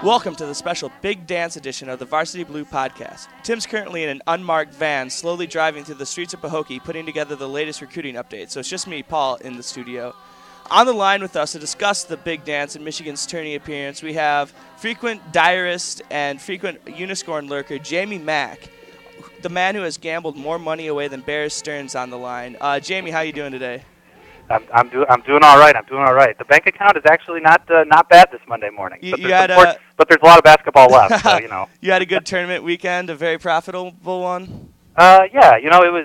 Welcome to the special Big Dance edition of the Varsity Blue podcast. Tim's currently in an unmarked van, slowly driving through the streets of Pahokee, putting together the latest recruiting updates. So it's just me, Paul, in the studio. On the line with us to discuss the Big Dance and Michigan's tourney appearance, we have frequent diarist and frequent unicorn lurker Jamie Mack, the man who has gambled more money away than Bear Stearns, on the line. Jamie, how are you doing today? I'm doing all right. The bank account is actually not bad this Monday morning. But there's a lot of basketball left, so you know. You had a good tournament weekend, a very profitable one. It's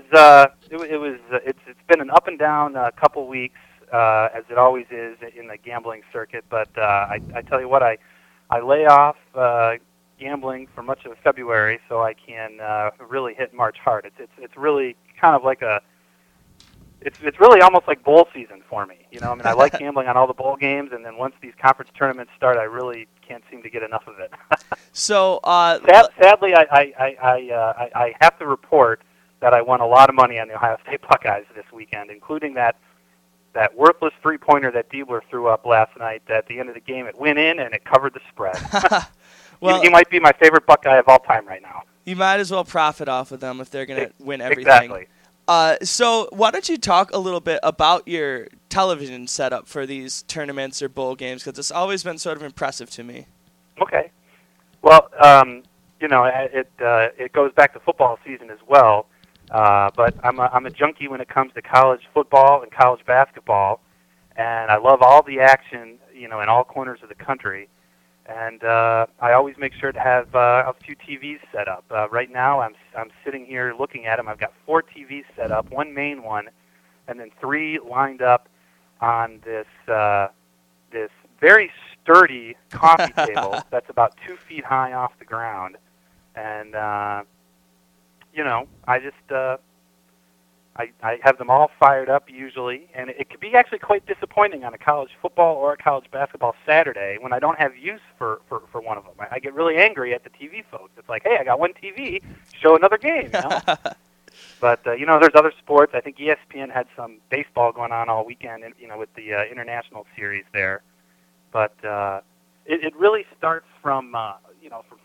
been an up and down couple weeks, as it always is in the gambling circuit. But I tell you what, I lay off gambling for much of February, so I can really hit March hard. It's really kind of like a. It's really almost like bowl season for me. You know, I mean, I like gambling on all the bowl games, and then once these conference tournaments start, I really can't seem to get enough of it. Sadly, I have to report that I won a lot of money on the Ohio State Buckeyes this weekend, including that worthless three-pointer that Diebler threw up last night. At the end of the game, it went in, and it covered the spread. Well, he might be my favorite Buckeye of all time right now. You might as well profit off of them if they're going to win everything. Exactly. So why don't you talk a little bit about your television setup for these tournaments or bowl games, because it's always been sort of impressive to me. Okay. Well, it goes back to football season as well, but I'm a junkie when it comes to college football and college basketball, and I love all the action, you know, in all corners of the country. And I always make sure to have a few TVs set up. Right now, I'm sitting here looking at them. I've got four TVs set up, one main one, and then three lined up on this very sturdy coffee table that's about 2 feet high off the ground. And I just I have them all fired up usually, and it could be actually quite disappointing on a college football or a college basketball Saturday when I don't have use for one of them. I get really angry at the TV folks. It's like, hey, I got one TV, show another game, you know? But, there's other sports. I think ESPN had some baseball going on all weekend, you know, with the international series there. But it really starts from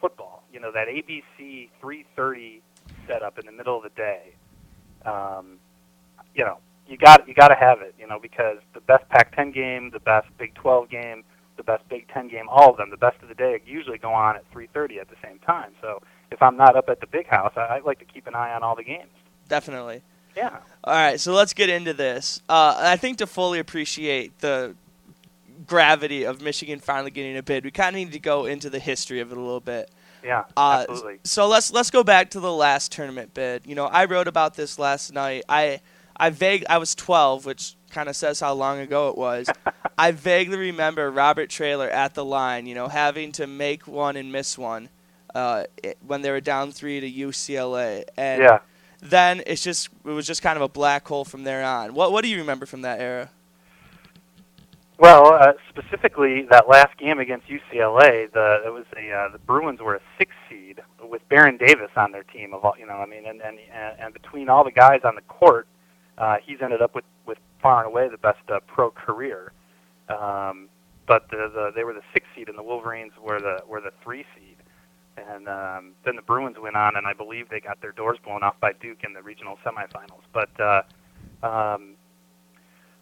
football, you know, that ABC 3:30 setup in the middle of the day. You got to have it, you know, because the best Pac-10 game, the best Big 12 game, the best Big Ten game, all of them, the best of the day usually go on at 3:30 at the same time. So if I'm not up at the big house, I like to keep an eye on all the games. Definitely. Yeah. All right, so let's get into this. I think to fully appreciate the gravity of Michigan finally getting a bid, we kind of need to go into the history of it a little bit. Yeah, absolutely. So let's go back to the last tournament bid. You know, I wrote about this last night. I was 12, which kind of says how long ago it was. I vaguely remember Robert Traylor at the line, you know, having to make one and miss one when they were down 3 to UCLA. And yeah. Then it was just kind of a black hole from there on. What do you remember from that era? Well, specifically that last game against UCLA, the Bruins were a 6 seed with Baron Davis on their team. And between all the guys on the court, he's ended up with far and away the best pro career. But they were the 6 seed, and the Wolverines were the 3 seed. And then the Bruins went on, and I believe they got their doors blown off by Duke in the regional semifinals.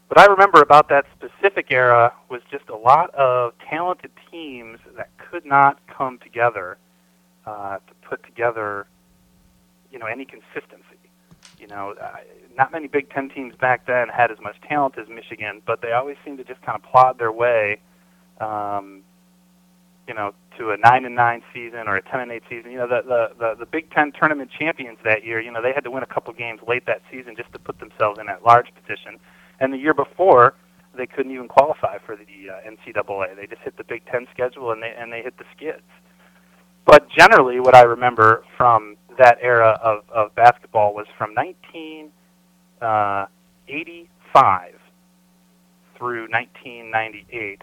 What I remember about that specific era was just a lot of talented teams that could not come together to put together, you know, any consistency. You know, not many Big Ten teams back then had as much talent as Michigan, but they always seemed to just kind of plod their way, you know, to a 9-9 season or a 10-8 season. You know, the Big Ten tournament champions that year, you know, they had to win a couple games late that season just to put themselves in that large position. And the year before, they couldn't even qualify for the NCAA. They just hit the Big Ten schedule, and they hit the skids. But generally, what I remember from that era of basketball was from 1985 through 1998.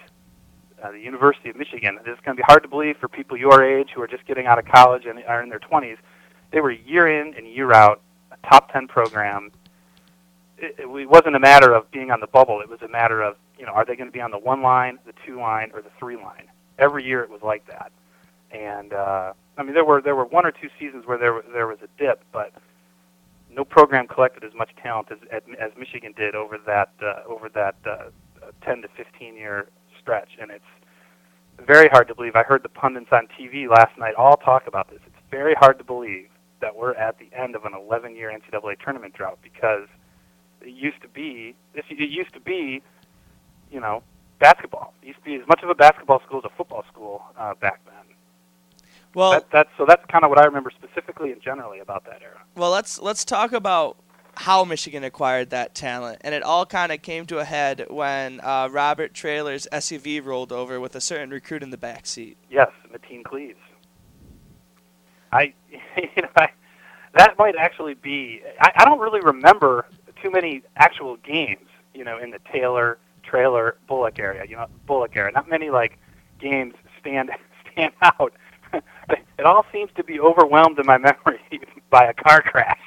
The University of Michigan. It's going to be hard to believe for people your age who are just getting out of college and are in their 20s. They were year in and year out a top 10 program. It wasn't a matter of being on the bubble. It was a matter of, you know, are they going to be on the one line, the two line, or the three line? Every year it was like that. And I mean, there were one or two seasons where there was a dip, but no program collected as much talent as Michigan did over that 10 to 15 year stretch. And it's very hard to believe. I heard the pundits on TV last night all talk about this. It's very hard to believe that we're at the end of an 11-year NCAA tournament drought, because it used to be, you know, basketball. It used to be as much of a basketball school as a football school back then. Well, that's kind of what I remember specifically and generally about that era. Well, let's talk about how Michigan acquired that talent, and it all kind of came to a head when Robert Traylor's SUV rolled over with a certain recruit in the backseat. Yes, Mateen Cleaves. That might actually be. I don't really remember too many actual games, you know, in the Taylor, Traylor, Bullock area. You know, Bullock era. Not many like games stand out. It all seems to be overwhelmed in my memory by a car crash.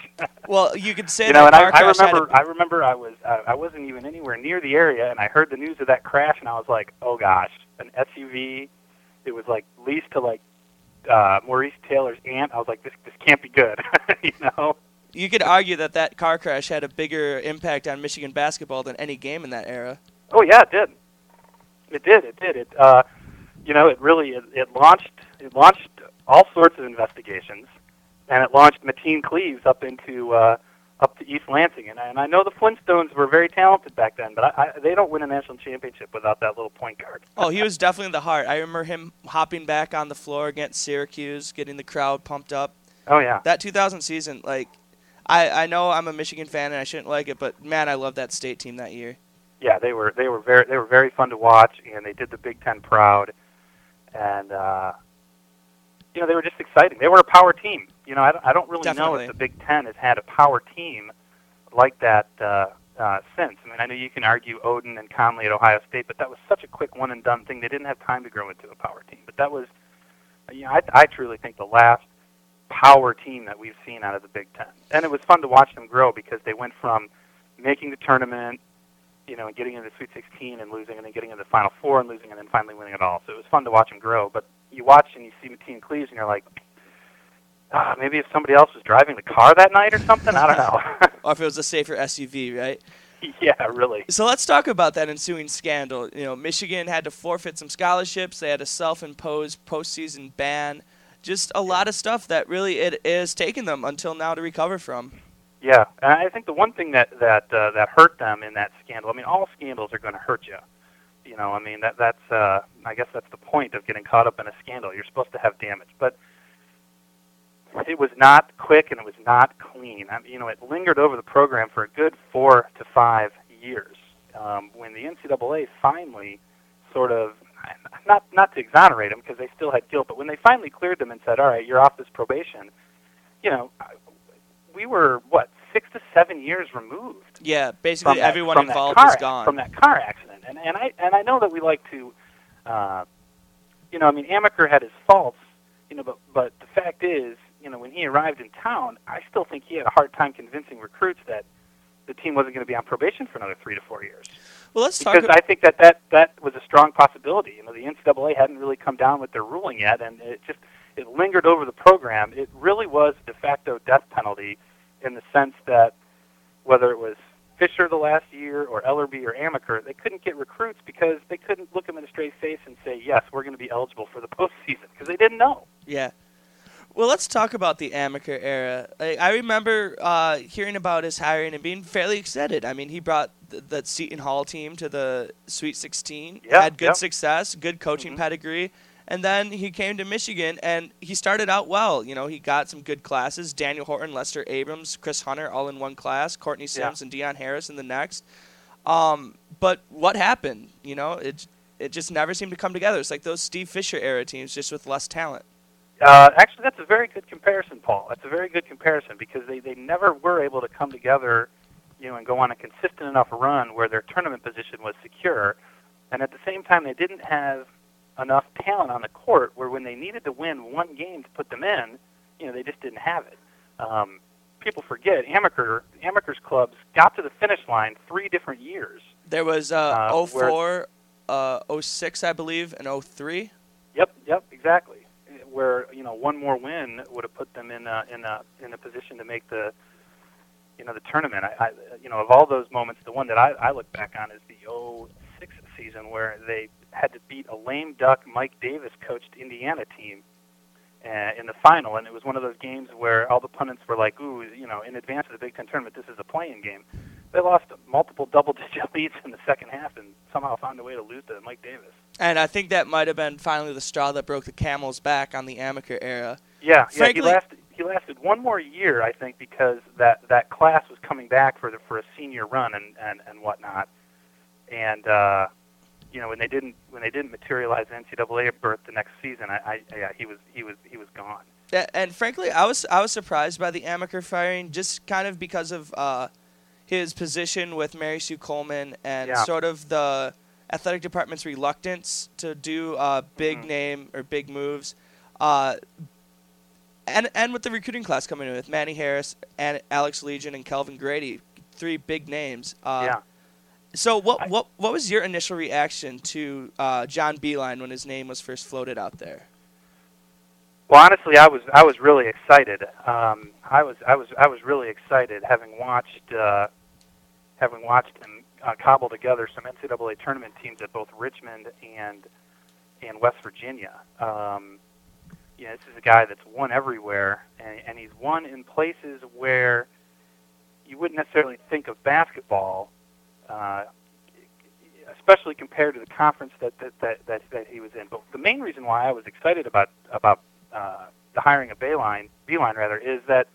Well, you could say that car crash. I remember I wasn't even anywhere near the area, and I heard the news of that crash, and I was like, oh gosh, an SUV. It was like leased to like Maurice Taylor's aunt. I was like, this can't be good, you know. You could argue that car crash had a bigger impact on Michigan basketball than any game in that era. Oh yeah, it did. It did. It launched all sorts of investigations, and it launched Mateen Cleaves up to East Lansing. And I know the Flintstones were very talented back then, but they don't win a national championship without that little point guard. Oh, he was definitely the heart. I remember him hopping back on the floor against Syracuse, getting the crowd pumped up. Oh yeah, that 2000 season. Like, I know I'm a Michigan fan and I shouldn't like it, but man, I loved that state team that year. Yeah, they were very fun to watch, and they did the Big Ten proud. And, you know, they were just exciting. They were a power team. You know, I don't really know if the Big Ten has had a power team like that since. I mean, I know you can argue Oden and Conley at Ohio State, but that was such a quick one-and-done thing. They didn't have time to grow into a power team. But that was, you know, I truly think the last power team that we've seen out of the Big Ten. And it was fun to watch them grow, because they went from making the tournament, you know, and getting into the Sweet 16 and losing, and then getting into the Final Four and losing, and then finally winning it all. So it was fun to watch him grow. But you watch and you see Mateen Cleaves, and you're like, maybe if somebody else was driving the car that night or something, I don't know. Or if it was a safer SUV, right? Yeah, really. So let's talk about that ensuing scandal. You know, Michigan had to forfeit some scholarships. They had a self-imposed postseason ban. Just a lot of stuff that really it is taking them until now to recover from. Yeah, and I think the one thing that hurt them in that scandal, I mean, all scandals are going to hurt you. You know, I mean, that's I guess that's the point of getting caught up in a scandal. You're supposed to have damage. But it was not quick, and it was not clean. I mean, you know, it lingered over the program for a good 4 to 5 years when the NCAA finally sort of, not to exonerate them because they still had guilt, but when they finally cleared them and said, all right, you're off this probation, you know, we were, 6 to 7 years removed. Yeah, basically everyone involved was gone. From that car accident. And I know that we like to, you know, I mean, Amaker had his faults, you know, but the fact is, you know, when he arrived in town, I still think he had a hard time convincing recruits that the team wasn't going to be on probation for another 3 to 4 years. Well, let's talk because I think that was a strong possibility. You know, the NCAA hadn't really come down with their ruling yet, and it lingered over the program. It really was a de facto death penalty in the sense that whether it was Fisher the last year or Ellerbe or Amaker, they couldn't get recruits because they couldn't look them in a straight face and say, yes, we're going to be eligible for the postseason, because they didn't know. Yeah. Well, let's talk about the Amaker era. I remember hearing about his hiring and being fairly excited. I mean, he brought the Seton Hall team to the Sweet 16, had good success, good coaching pedigree. And then he came to Michigan, and he started out well. You know, he got some good classes. Daniel Horton, Lester Abrams, Chris Hunter all in one class. Courtney Sims and Dion Harris in the next. But what happened? You know, it just never seemed to come together. It's like those Steve Fisher-era teams, just with less talent. Actually, that's a very good comparison, Paul. That's a very good comparison because they never were able to come together you know, and go on a consistent enough run where their tournament position was secure. And at the same time, they didn't have enough talent on the court where when they needed to win one game to put them in, you know, they just didn't have it. People forget Amaker's clubs got to the finish line 3 different years. There was 04, 06, I believe, and 03. Yep, exactly. Where, you know, one more win would have put them in a position to make the, you know, the tournament. I you know, of all those moments, the one that I look back on is the 06 season where they had to beat a lame duck Mike Davis coached Indiana team in the final, and it was one of those games where all the pundits were like, ooh, you know, in advance of the Big Ten tournament, this is a play-in game. They lost multiple double-digit leads in the second half and somehow found a way to lose to Mike Davis. And I think that might have been finally the straw that broke the camel's back on the Amaker era. Yeah, frankly, yeah, he lasted one more year, I think, because that class was coming back for a senior run and whatnot. And you know, when they didn't materialize NCAA berth the next season, he was gone. And frankly, I was surprised by the Amaker firing, just kind of because of his position with Mary Sue Coleman and sort of the athletic department's reluctance to do big name or big moves, and with the recruiting class coming in with Manny Harris and Alex Legion and Kelvin Grady, 3 big names. So what was your initial reaction to John Beilein when his name was first floated out there? Well, honestly, I was really excited. I was really excited having watched him cobble together some NCAA tournament teams at both Richmond and West Virginia. You know, this is a guy that's won everywhere, and he's won in places where you wouldn't necessarily think of basketball. Especially compared to the conference that he was in. But the main reason why I was excited about the hiring of Beilein, is that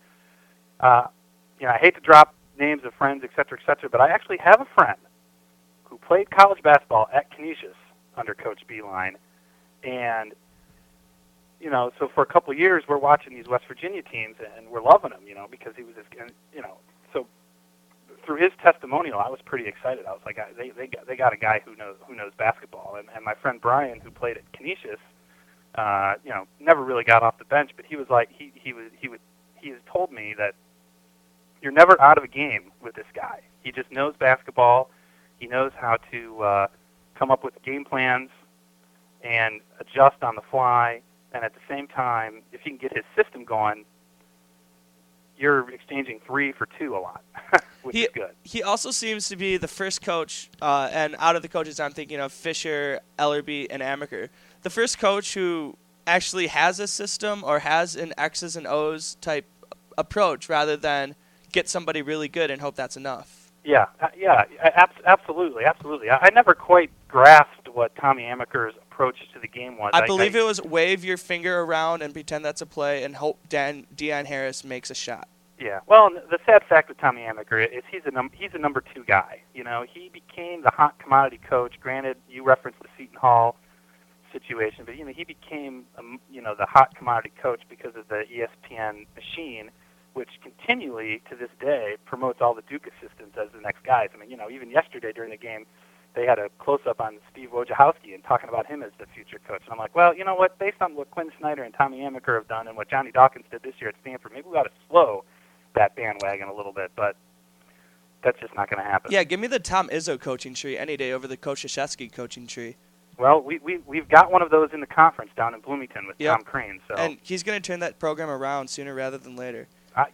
you know, I hate to drop names of friends, et cetera, but I actually have a friend who played college basketball at Canisius under Coach Beilein, and you know, so for a couple of years we're watching these West Virginia teams and we're loving them, you know, because he was this, you know, so. Through his testimonial, I was pretty excited. I was like, they got a guy who knows basketball. And my friend Brian, who played at Canisius, you know, never really got off the bench, but he was like, he has told me that you're never out of a game with this guy. He just knows basketball. He knows how to come up with game plans and adjust on the fly. And at the same time, if you can get his system going, you're exchanging 3 for 2 a lot, which is good. He also seems to be the first coach, and out of the coaches I'm thinking of, Fisher, Ellerbe, and Amaker, the first coach who actually has a system or has an X's and O's type approach rather than get somebody really good and hope that's enough. Yeah, absolutely. I never quite grasped what Tommy Amaker's approach to the game was. I believe it was wave your finger around and pretend that's a play and hope Dion Harris makes a shot. Yeah. Well, the sad fact with Tommy Amaker is he's a number 2 guy. You know, he became the hot commodity coach. Granted, you referenced the Seton Hall situation, but you know, he became the hot commodity coach because of the ESPN machine, which continually to this day promotes all the Duke assistants as the next guys. I mean, you know, even yesterday during the game, they had a close-up on Steve Wojciechowski and talking about him as the future coach. And I'm like, well, you know what? Based on what Quinn Snyder and Tommy Amaker have done and what Johnny Dawkins did this year at Stanford, maybe we ought to slow that bandwagon a little bit, but that's just not going to happen. Yeah, give me the Tom Izzo coaching tree any day over the Wojciechowski coaching tree. Well, we've got one of those in the conference down in Bloomington with Tom Crane. So. And he's going to turn that program around sooner rather than later. I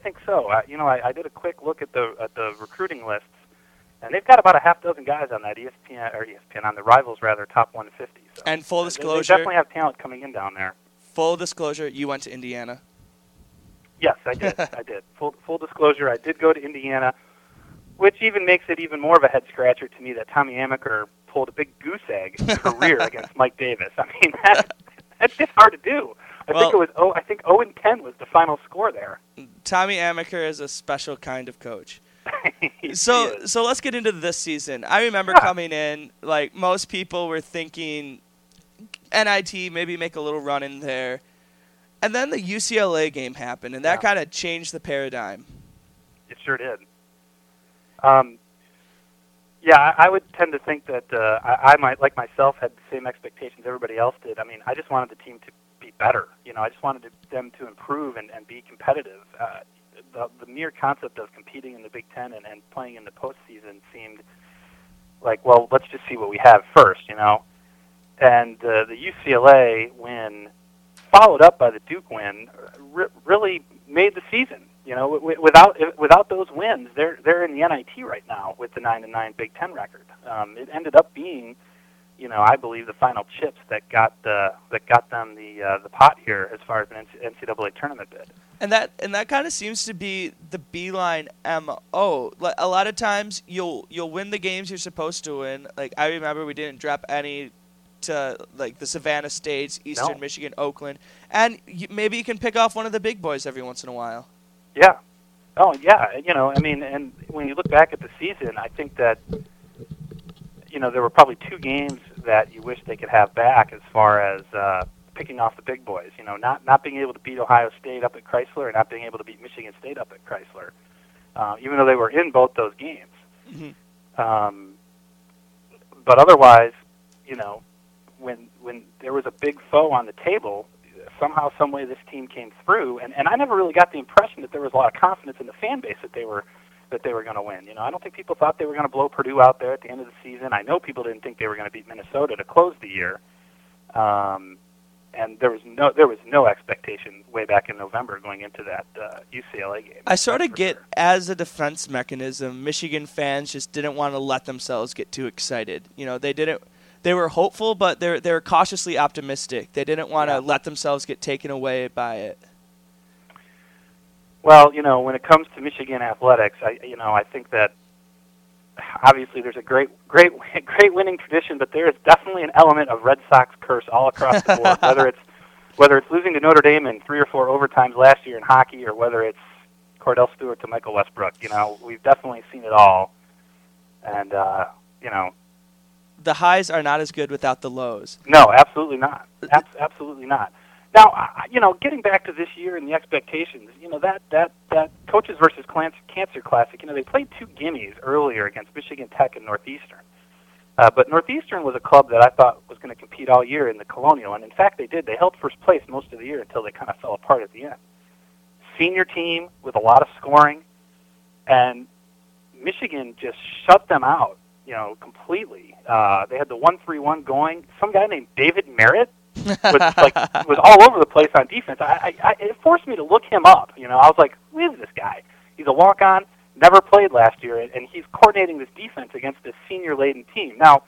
think so. I did a quick look at the recruiting lists, and they've got about a half dozen guys on that ESPN on the Rivals rather top 150. So. And full disclosure, they definitely have talent coming in down there. Full disclosure, you went to Indiana. Yes, I did. Full disclosure, I did go to Indiana, which even makes it even more of a head scratcher to me that Tommy Amaker pulled a big goose egg career against Mike Davis. I mean, that's just hard to do. I think 0-10 was the final score there. Tommy Amaker is a special kind of coach. So let's get into this season. I remember coming in, like most people were thinking, NIT maybe make a little run in there, and then the UCLA game happened, and that kind of changed the paradigm. It sure did. Yeah, I would tend to think that I might, like myself, had the same expectations everybody else did. I mean, I just wanted the team to be better. You know, I just wanted them to improve and be competitive. The mere concept of competing in the Big Ten and playing in the postseason seemed like, well, let's just see what we have first, you know. And the UCLA win, followed up by the Duke win, really made the season. You know, without those wins, they're in the NIT right now with the 9-9 Big Ten record. It ended up being, you know, I believe the final chips that got them the pot here as far as an NCAA tournament bid. And that kind of seems to be the Beeline MO. A lot of times you'll win the games you're supposed to win. Like, I remember we didn't drop any to, like, the Savannah States, Eastern Michigan, Oakland, and maybe you can pick off one of the big boys every once in a while. Yeah. Oh, yeah. You know, I mean, and when you look back at the season, I think that, you know, there were probably two games that you wish they could have back as far as picking off the big boys. You know, not being able to beat Ohio State up at Chrysler and not being able to beat Michigan State up at Chrysler, even though they were in both those games. Mm-hmm. But otherwise, you know, when there was a big foe on the table, somehow, some way, this team came through, and I never really got the impression that there was a lot of confidence in the fan base that they were going to win. You know, I don't think people thought they were going to blow Purdue out there at the end of the season. I know people didn't think they were going to beat Minnesota to close the year, and there was no expectation way back in November going into that UCLA game. I sort of get, as a defense mechanism, Michigan fans just didn't want to let themselves get too excited. You know, they didn't. They were hopeful, but they were cautiously optimistic. They didn't want to let themselves get taken away by it. Well, you know, when it comes to Michigan athletics, I think that obviously there's a great winning tradition, but there is definitely an element of Red Sox curse all across the board. whether it's losing to Notre Dame in 3 or 4 overtimes last year in hockey, or whether it's Cordell Stewart to Michael Westbrook, you know, we've definitely seen it all, and you know. The highs are not as good without the lows. No, absolutely not. Absolutely not. Now, you know, getting back to this year and the expectations, you know, that coaches versus cancer classic, you know, they played two gimmies earlier against Michigan Tech and Northeastern. But Northeastern was a club that I thought was going to compete all year in the Colonial, and in fact they did. They held first place most of the year until they kind of fell apart at the end. Senior team with a lot of scoring, and Michigan just shut them out, you know, completely. They had the 1-3-1 going. Some guy named David Merritt was all over the place on defense. It forced me to look him up. You know, I was like, who is this guy? He's a walk-on, never played last year, and he's coordinating this defense against this senior-laden team. Now,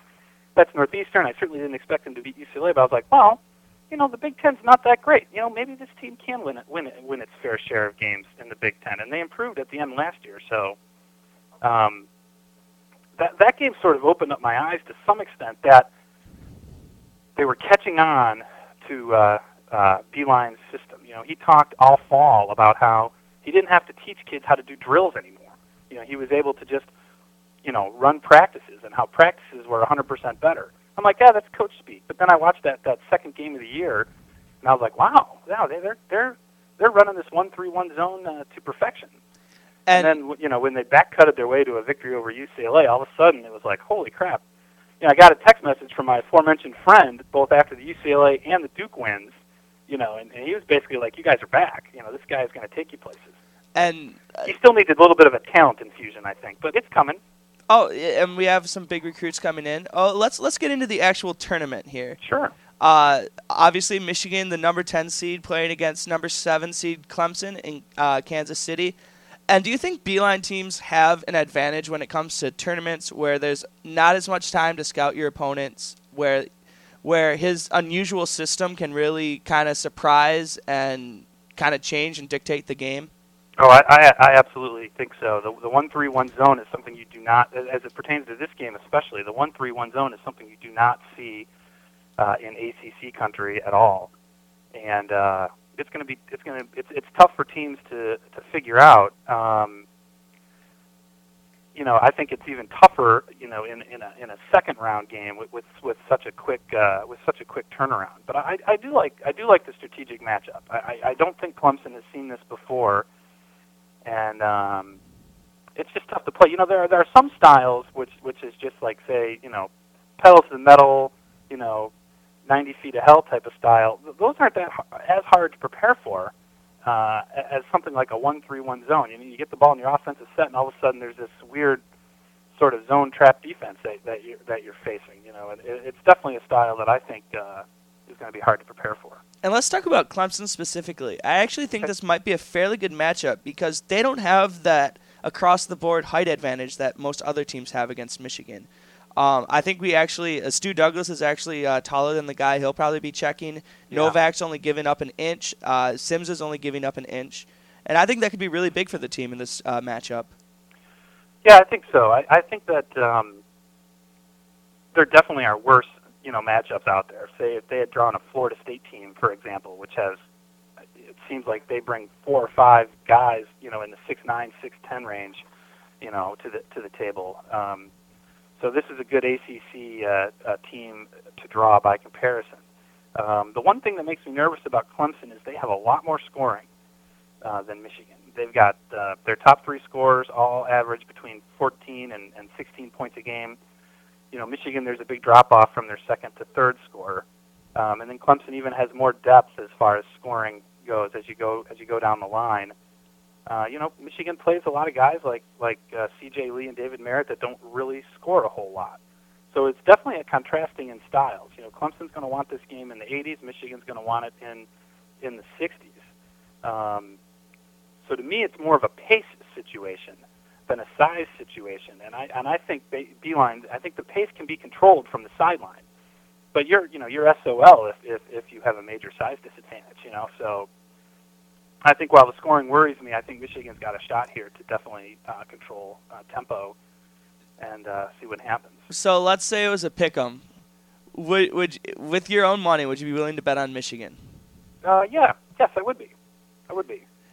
that's Northeastern. I certainly didn't expect them to beat UCLA, but I was like, well, you know, the Big Ten's not that great. You know, maybe this team can win its fair share of games in the Big Ten, and they improved at the end last year. So, That game sort of opened up my eyes to some extent that they were catching on to Beeline's system. You know, he talked all fall about how he didn't have to teach kids how to do drills anymore. You know, he was able to just, you know, run practices and how practices were 100% better. I'm like, yeah, that's coach speak. But then I watched that second game of the year, and I was like, wow, yeah, they're running this 1-3-1 zone to perfection. And then, you know, when they back-cutted their way to a victory over UCLA, all of a sudden it was like, holy crap. You know, I got a text message from my aforementioned friend, both after the UCLA and the Duke wins, you know, and he was basically like, you guys are back. You know, this guy is going to take you places. And you still need a little bit of a talent infusion, I think, but it's coming. Oh, and we have some big recruits coming in. Oh, let's get into the actual tournament here. Sure. Obviously, Michigan, the number 10 seed, playing against number 7 seed Clemson in Kansas City. And do you think Beeline teams have an advantage when it comes to tournaments where there's not as much time to scout your opponents, where his unusual system can really kind of surprise and kind of change and dictate the game? Oh, I absolutely think so. The 1-3-1 zone is something you do not, as it pertains to this game especially, the 1-3-1 zone is something you do not see in ACC country at all. And it's tough for teams to figure out. You know, I think it's even tougher, you know, in a second round game with such a quick turnaround. But I do like the strategic matchup. I don't think Clemson has seen this before, and it's just tough to play. You know, there are some styles which is just like, say, you know, pedal to the metal, you know, 90 feet of hell type of style. Those aren't as hard to prepare for as something like a 1-3-1 zone. You know, you get the ball in your offensive set, and all of a sudden there's this weird sort of zone trap defense that you're facing. You know, and it's definitely a style that I think is going to be hard to prepare for. And let's talk about Clemson specifically. I actually think this might be a fairly good matchup because they don't have that across-the-board height advantage that most other teams have against Michigan. I think we actually, Stu Douglas is actually taller than the guy. He'll probably be checking. Yeah. Novak's only giving up an inch. Sims is only giving up an inch. And I think that could be really big for the team in this matchup. Yeah, I think so. I think that there definitely are worse, you know, matchups out there. Say if they had drawn a Florida State team, for example, which has, it seems like they bring 4 or 5 guys, you know, in the 6'9", 6'10" range, you know, to the table. So this is a good ACC team to draw by comparison. The one thing that makes me nervous about Clemson is they have a lot more scoring than Michigan. They've got their top 3 scorers all average between 14 and 16 points a game. You know, Michigan, there's a big drop-off from their second to third scorer. And then Clemson even has more depth as far as scoring goes as you go down the line. You know, Michigan plays a lot of guys like C.J. Lee and David Merritt that don't really score a whole lot. So it's definitely a contrasting in styles. You know, Clemson's going to want this game in the 80s. Michigan's going to want it in the 60s. So to me, it's more of a pace situation than a size situation. And I think Beeline, I think the pace can be controlled from the sideline. But you're SOL if you have a major size disadvantage. You know, so. I think while the scoring worries me, I think Michigan's got a shot here to definitely control tempo and see what happens. So let's say it was a pick'em. Would with your own money, would you be willing to bet on Michigan? Yes, I would be.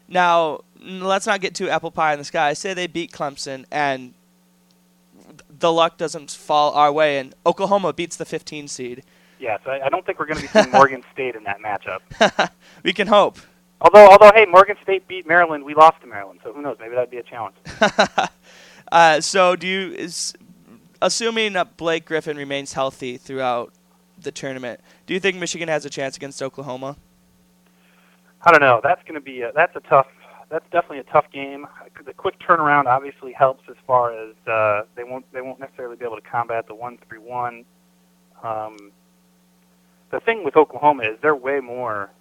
Now, let's not get too apple pie in the sky. Say they beat Clemson and the luck doesn't fall our way, and Oklahoma beats the 15 seed. Yes, yeah, so I don't think we're going to be seeing Morgan State in that matchup. We can hope. Although, hey, Morgan State beat Maryland. We lost to Maryland, so who knows? Maybe that'd be a challenge. So, assuming that Blake Griffin remains healthy throughout the tournament, do you think Michigan has a chance against Oklahoma? I don't know. That's definitely a tough game. The quick turnaround obviously helps as far as they won't necessarily be able to combat the 1-3-1. The thing with Oklahoma is they're way more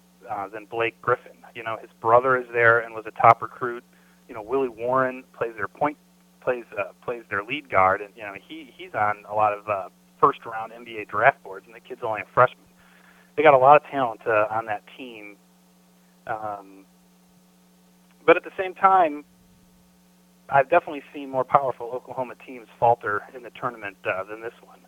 than Blake Griffin. You know, his brother is there and was a top recruit. You know, Willie Warren plays their lead guard, and you know he's on a lot of first round NBA draft boards, and the kid's only a freshman. They got a lot of talent on that team, but at the same time, I've definitely seen more powerful Oklahoma teams falter in the tournament than this one.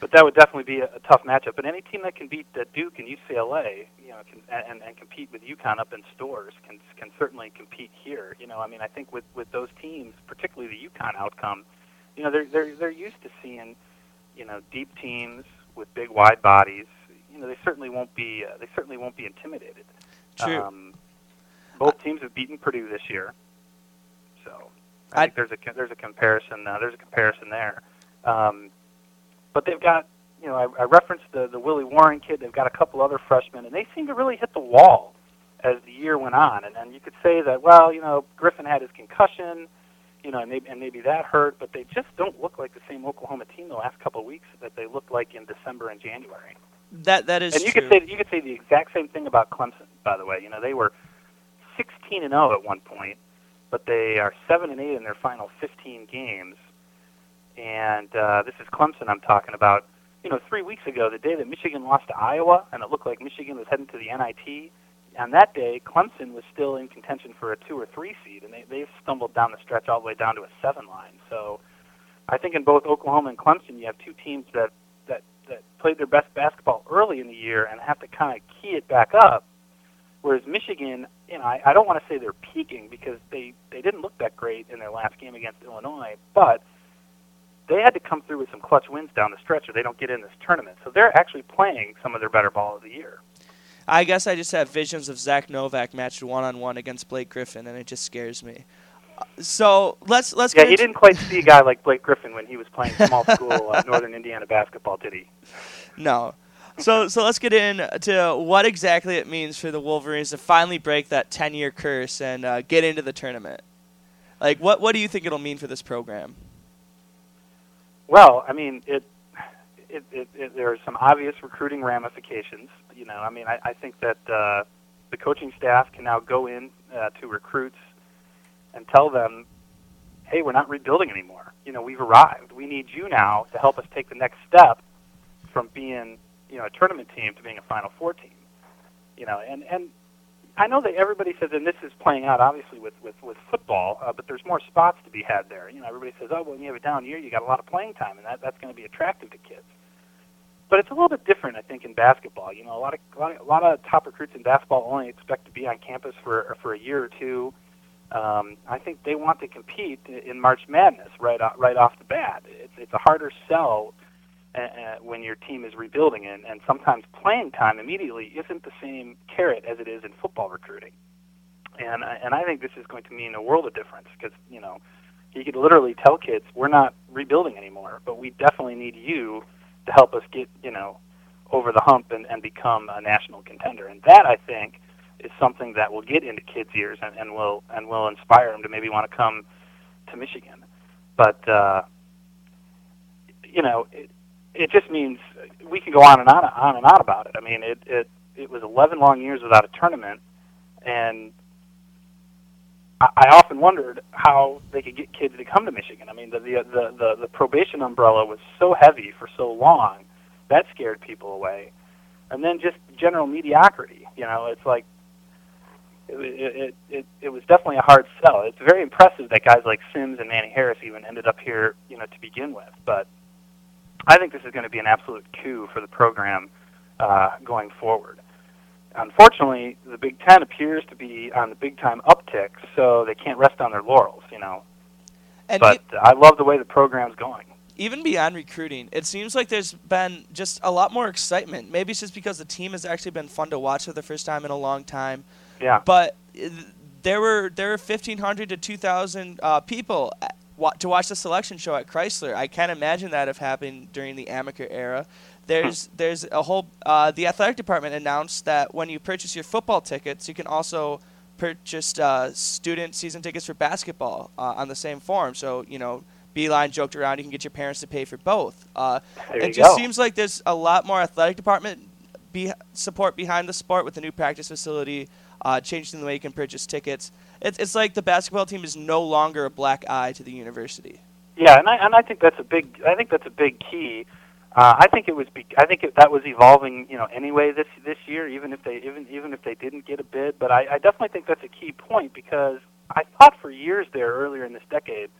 But that would definitely be a tough matchup. But any team that can beat Duke and UCLA, you know, and compete with UConn up in stores can certainly compete here. You know, I mean, I think with those teams, particularly the UConn outcome, you know, they're used to seeing, you know, deep teams with big wide bodies. You know, they certainly won't be intimidated. True. Both teams have beaten Purdue this year, so I think there's a comparison. There's a comparison there. But they've got, you know, I referenced the Willie Warren kid. They've got a couple other freshmen, and they seem to really hit the wall as the year went on. And you could say that, well, you know, Griffin had his concussion, you know, and maybe that hurt, but they just don't look like the same Oklahoma team the last couple of weeks that they looked like in December and January. That is true. And you could say the exact same thing about Clemson, by the way. You know, they were 16-0 at one point, but they are 7-8 in their final 15 games. And this is Clemson I'm talking about. You know, 3 weeks ago, the day that Michigan lost to Iowa, and it looked like Michigan was heading to the NIT, on that day, Clemson was still in contention for a 2 or 3 seed, and they've stumbled down the stretch all the way down to a 7 line. So I think in both Oklahoma and Clemson, you have two teams that played their best basketball early in the year and have to kind of key it back up, whereas Michigan, you know, I don't want to say they're peaking because they didn't look that great in their last game against Illinois, but they had to come through with some clutch wins down the stretch or they don't get in this tournament. So they're actually playing some of their better ball of the year. I guess I just have visions of Zach Novak matched one-on-one against Blake Griffin, and it just scares me. So let's. Yeah, he didn't quite see a guy like Blake Griffin when he was playing small school Northern Indiana basketball, did he? No. So let's get into what exactly it means for the Wolverines to finally break that 10-year curse and get into the tournament. Like, what do you think it'll mean for this program? Well, I mean, it there are some obvious recruiting ramifications. You know, I mean, I think that the coaching staff can now go in to recruits and tell them, hey, we're not rebuilding anymore. You know, we've arrived. We need you now to help us take the next step from being, you know, a tournament team to being a Final Four team. You know, and I know that everybody says, and this is playing out, obviously, with football, but there's more spots to be had there. You know, everybody says, oh, well, you have a down year, you got a lot of playing time, and that's going to be attractive to kids. But it's a little bit different, I think, in basketball. You know, a lot of top recruits in basketball only expect to be on campus for a year or two. I think they want to compete in March Madness right off the bat. It's a harder sell when your team is rebuilding, and sometimes playing time immediately isn't the same carrot as it is in football recruiting. And I think this is going to mean a world of difference because, you know, you could literally tell kids, we're not rebuilding anymore, but we definitely need you to help us get, you know, over the hump and become a national contender. And that, I think, is something that will get into kids' ears and will inspire them to maybe want to come to Michigan. But, you know, it just means we can go on and on about it. I mean, it was 11 long years without a tournament, and I often wondered how they could get kids to come to Michigan. I mean, the probation umbrella was so heavy for so long that scared people away, and then just general mediocrity. You know, it's like it was definitely a hard sell. It's very impressive that guys like Sims and Manny Harris even ended up here, you know, to begin with. But I think this is going to be an absolute coup for the program going forward. Unfortunately, the Big Ten appears to be on the big-time uptick, so they can't rest on their laurels, you know. But I love the way the program's going. Even beyond recruiting, it seems like there's been just a lot more excitement. Maybe it's just because the team has actually been fun to watch for the first time in a long time. Yeah. But there were 1,500 to 2,000 people to watch the selection show at Chrysler. I can't imagine that have happened during the Amaker era. There's a whole the athletic department announced that when you purchase your football tickets, you can also purchase student season tickets for basketball on the same form. So, you know, Beeline joked around, you can get your parents to pay for both. It just seems like there's a lot more athletic department support behind the sport with the new practice facility, changing the way you can purchase tickets. It's like the basketball team is no longer a black eye to the university. Yeah, and I think that's a big key. I think that was evolving, you know, anyway this year, even if they didn't get a bid. But I definitely think that's a key point because I thought for years there earlier in this decade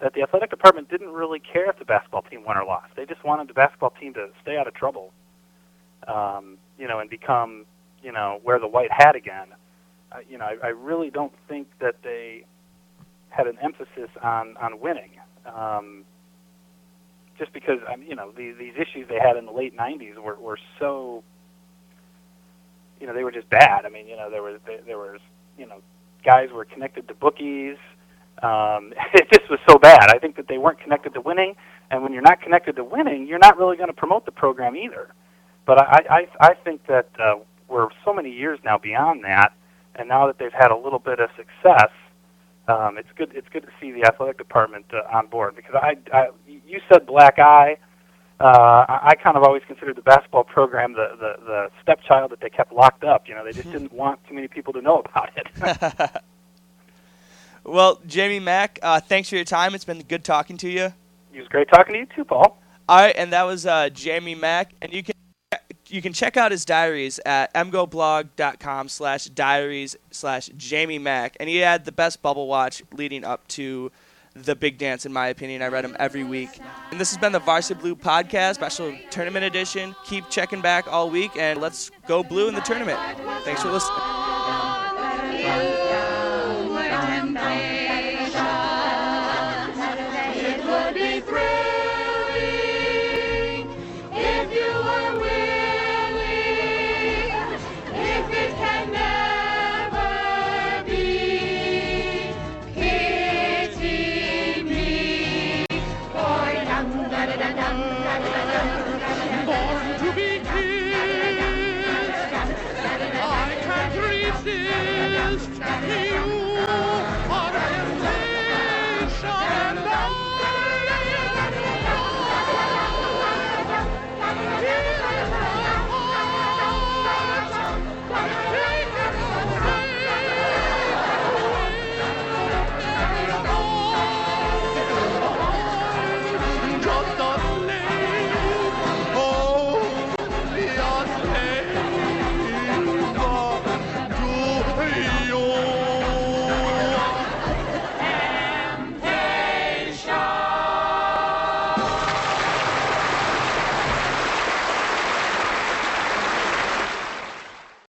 that the athletic department didn't really care if the basketball team won or lost. They just wanted the basketball team to stay out of trouble, you know, and become, you know, wear the white hat again. You know, I really don't think that they had an emphasis on winning. Just because, you know, these issues they had in the late 90s were so, you know, they were just bad. I mean, you know, there was, you know, guys were connected to bookies. It just was so bad. I think that they weren't connected to winning, and when you're not connected to winning, you're not really going to promote the program either. But I think that we're so many years now beyond that, and now that they've had a little bit of success, it's good to see the athletic department on board because you said black eye. I kind of always considered the basketball program the stepchild that they kept locked up. You know, they just didn't want too many people to know about it. Well, Jamie Mack, thanks for your time. It's been good talking to you. It was great talking to you too, Paul. All right, and that was Jamie Mack, and you can check out his diaries at mgoblog.com/diaries/Jamie Mack. And he had the best bubble watch leading up to the big dance, in my opinion. I read him every week. And this has been the Varsity Blue Podcast, special tournament edition. Keep checking back all week, and let's go blue in the tournament. Thanks for listening. Fuel.